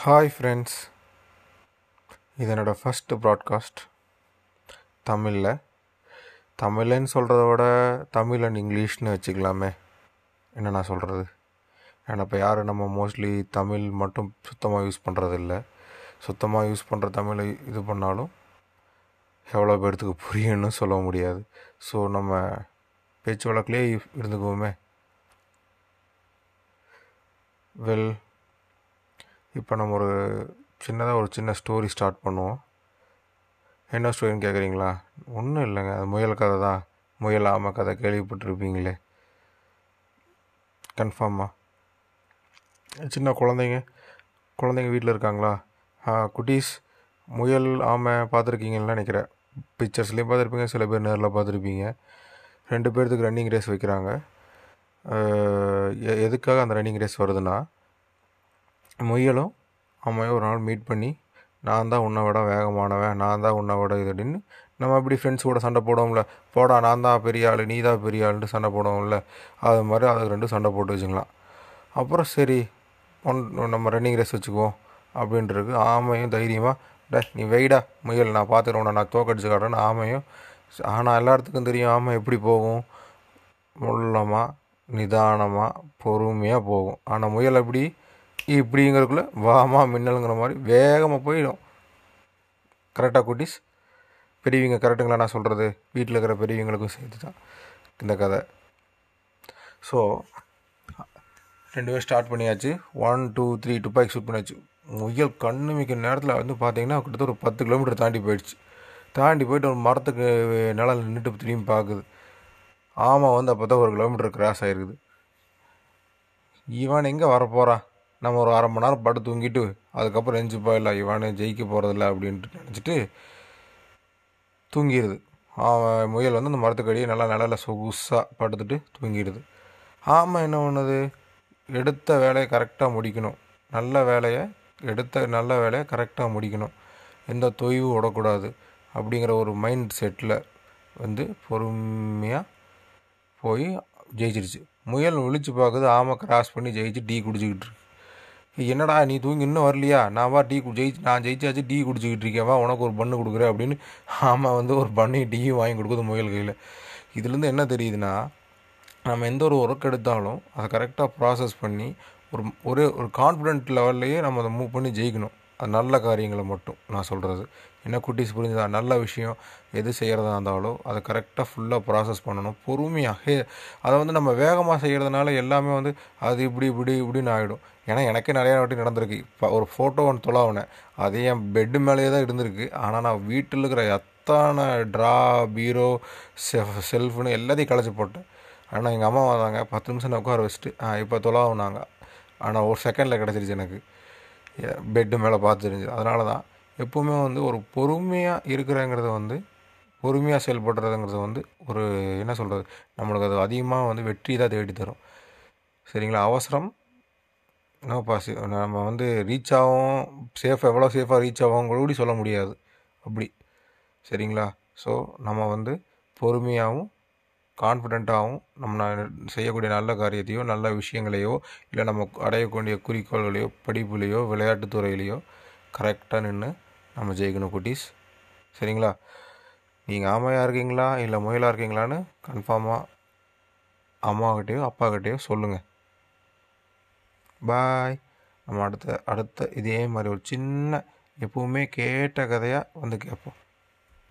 Hi friends, இது என்னோடய first broadcast தமிழில். தமிழ்ன்னு சொல்கிறத விட தமிழ் அண்ட் இங்கிலீஷ்னு வச்சுக்கலாமே. என்ன நான் சொல்கிறது, ஏன்னா இப்போ யாரும் நம்ம மோஸ்ட்லி தமிழ் மட்டும் சுத்தமாக யூஸ் பண்ணுறதில்ல. சுத்தமாக யூஸ் பண்ணுற தமிழை இது பண்ணாலும் எவ்வளோ பேர்த்துக்கு புரியும்னு சொல்ல முடியாது. ஸோ நம்ம பேச்சு வழக்கிலேயே இருந்துக்குவோமே. வெல், இப்போ நம்ம ஒரு சின்ன ஸ்டோரி ஸ்டார்ட் பண்ணுவோம். என்ன ஸ்டோரின்னு கேட்குறீங்களா? ஒன்றும் இல்லைங்க, அது முயல் கதை தான். முயல் ஆமை கதை கேள்விப்பட்டிருப்பீங்களே, கன்ஃபார்மாக. சின்ன குழந்தைங்க வீட்டில் இருக்காங்களா? குட்டீஸ், முயல் ஆமை பார்த்துருக்கீங்கன்னு நினைக்கிறேன். பிக்சர்ஸ்லேயும் பார்த்துருப்பீங்க, சில பேர் நேரில் பார்த்துருப்பீங்க. ரெண்டு பேர்த்துக்கு ரன்னிங் ரேஸ் வைக்கிறாங்க. எதுக்காக அந்த ரன்னிங் ரேஸ் வருதுன்னா, முயலும் ஆமையை ஒரு நாள் மீட் பண்ணி, நான் தான் உன்னை விட வேகமானவன், நான் தான் உன்னை விட இது அப்படின்னு நம்ம இப்படி ஃப்ரெண்ட்ஸ் கூட சண்டை போடுவோம்ல, போடா நான் தான் பெரிய ஆள் நீ தான் பெரிய ஆளுன்ட்டு சண்டை போடுவோம்ல, அது மாதிரி அதுக்கு ரெண்டும் சண்டை போட்டு வச்சுக்கலாம். அப்புறம் சரி நம்ம ரன்னிங் ரேஸ் வச்சுக்குவோம் அப்படின்ட்டுருக்கு. ஆமையும் தைரியமாக, டே நீ வெயிடா முயல், நான் பார்த்துக்கிறேன் உன்னை, நான் தோக்கடிச்சு காட்டுறேன்னு ஆமையும். ஆனால் எல்லாத்துக்கும் தெரியும் ஆமை எப்படி போகும், உள்ளமாக நிதானமாக பொறுமையாக போகும். ஆனால் முயல் அப்படி இப்படிங்கிறதுக்குள்ளே வாமா மின்னலுங்கிற மாதிரி வேகமாக போயிடும். கரெக்டாக குட்டீஸ்? பெரியவங்க கரெக்டுங்களா நான் சொல்கிறது? வீட்டில் இருக்கிற பெரியவங்களுக்கும் சேர்த்து தான் இந்த கதை. ஸோ ரெண்டு பேர் ஸ்டார்ட் பண்ணியாச்சு. 1 2 3 துப்பாக்கி ஷூட் பண்ணியாச்சு. முயல் கண்ணு மிக்க நேரத்தில் வந்து பார்த்திங்கன்னா கிட்டத்தட்ட ஒரு 10 கிலோமீட்டர் தாண்டி போயிட்டு ஒரு மரத்துக்கு நிழல் நின்றுட்டு திரும்பி பார்க்குது. ஆமாம் வந்து அப்போ தான் 1 கிலோமீட்டர் கிராஸ் ஆகிருக்குது. இவன் எங்கே வரப்போகிறான், நம்ம ஒரு அரை மணி நேரம் படு தூங்கிட்டு அதுக்கப்புறம் எஞ்சி போயிடல, இவனே ஜெயிக்க போகிறதில்ல அப்படின்ட்டு நினச்சிட்டு தூங்கிடுது. அவன் முயல் வந்து அந்த மரத்துக்கடியே நல்லா நிலையில் சொகுசாக படுத்துட்டு தூங்கிடுது. ஆமாம் என்ன பண்ணுது, எடுத்த வேலையை கரெக்டாக முடிக்கணும், நல்ல வேலையை கரெக்டாக முடிக்கணும், எந்த தொய்வும் விடக்கூடாது அப்படிங்கிற ஒரு மைண்ட் செட்டில் வந்து பொறுமையாக போய் ஜெயிச்சிருச்சு. முயல் ஒழிச்சு பார்க்குது, ஆமாம் கிராஸ் பண்ணி ஜெயிச்சு டீ குடிச்சிக்கிட்டு இருக்கு. என்னடா நீ தூங்கி இன்னும் வரலையா, நான் வா நான் ஜெயிச்சாச்சு டீ குடிச்சிக்கிட்டு இருக்கேன், வா உனக்கு ஒரு பண்ணு கொடுக்குறேன் அப்படின்னு ஆமாம் வந்து ஒரு பண்ணி டீயும் வாங்கி கொடுக்குது முயல் கையில். இதுலேருந்து என்ன தெரியுதுன்னா, நம்ம எந்த ஒரு ஒர்க் எடுத்தாலும் அதை கரெக்டாக ப்ராசஸ் பண்ணி ஒரு கான்ஃபிடென்ட் லெவல்லையே நம்ம அதை மூவ் பண்ணி ஜெயிக்கணும். அது நல்ல காரியங்களை மட்டும் நான் சொல்கிறது. என்ன குட்டீஸ் புரிஞ்சுதா? நல்ல விஷயம் எது செய்கிறதா இருந்தாலும் அதை கரெக்டாக ஃபுல்லாக ப்ராசஸ் பண்ணணும் பொறுமையாக. அதை வந்து நம்ம வேகமாக செய்கிறதுனால எல்லாமே வந்து அது இப்படின்னு ஆகிடும். ஏன்னா எனக்கே நிறையா வாட்டி நடந்திருக்கு. இப்போ ஒரு ஃபோட்டோ ஒன்று தொலாவினேன், அது என் பெட்டு மேலேயே தான் இருந்திருக்கு. ஆனால் நான் வீட்டில் இருக்கிற எத்தனை ட்ரா பீரோ செல்ஃப்னு எல்லாத்தையும் கலைச்சி போட்டேன். ஆனால் எங்கள் அம்மா வந்தாங்க, 10 நிமிஷம் நான் உட்கார வச்சுட்டு இப்போ தொலாவினாங்க. ஆனால் ஒரு செகண்டில் கிடச்சிருச்சு எனக்கு, பெட்டு மேலே பார்த்து தெரிஞ்சது. அதனால தான் எப்போவுமே வந்து ஒரு பொறுமையாக இருக்கிறங்கிறத வந்து பொறுமையாக செயல்படுறதுங்கிறது வந்து ஒரு என்ன சொல்கிறது, நம்மளுக்கு அது அதிகமாக வந்து வெற்றி தான் தேடி தரும். சரிங்களா? அவசரம் நோ பாசி. நம்ம வந்து ரீச் ஆகும், எவ்வளோ சேஃபாக ரீச் ஆகும்கூடி சொல்ல முடியாது அப்படி. சரிங்களா? ஸோ நம்ம வந்து பொறுமையாகவும் கான்ஃபிடென்ட்டாகவும் நம்ம செய்யக்கூடிய நல்ல காரியத்தையோ நல்ல விஷயங்களையோ இல்லை நம்ம அடையக்கூடிய குறிக்கோள்களையோ படிப்புலையோ விளையாட்டுத்துறையிலையோ கரெக்டாக நின்று நம்ம ஜெயிக்கணும் குட்டீஸ். சரிங்களா? நீங்கள் ஆமையாக இருக்கீங்களா இல்லை முயலாக இருக்கீங்களான்னு கன்ஃபார்மாக அம்மாக்கிட்டேயோ அப்பாக்கிட்டேயோ சொல்லுங்கள். பாய். நம்ம அடுத்த இதே மாதிரி ஒரு சின்ன எப்போவுமே கேட்ட கதையாக வந்து கேட்போம்.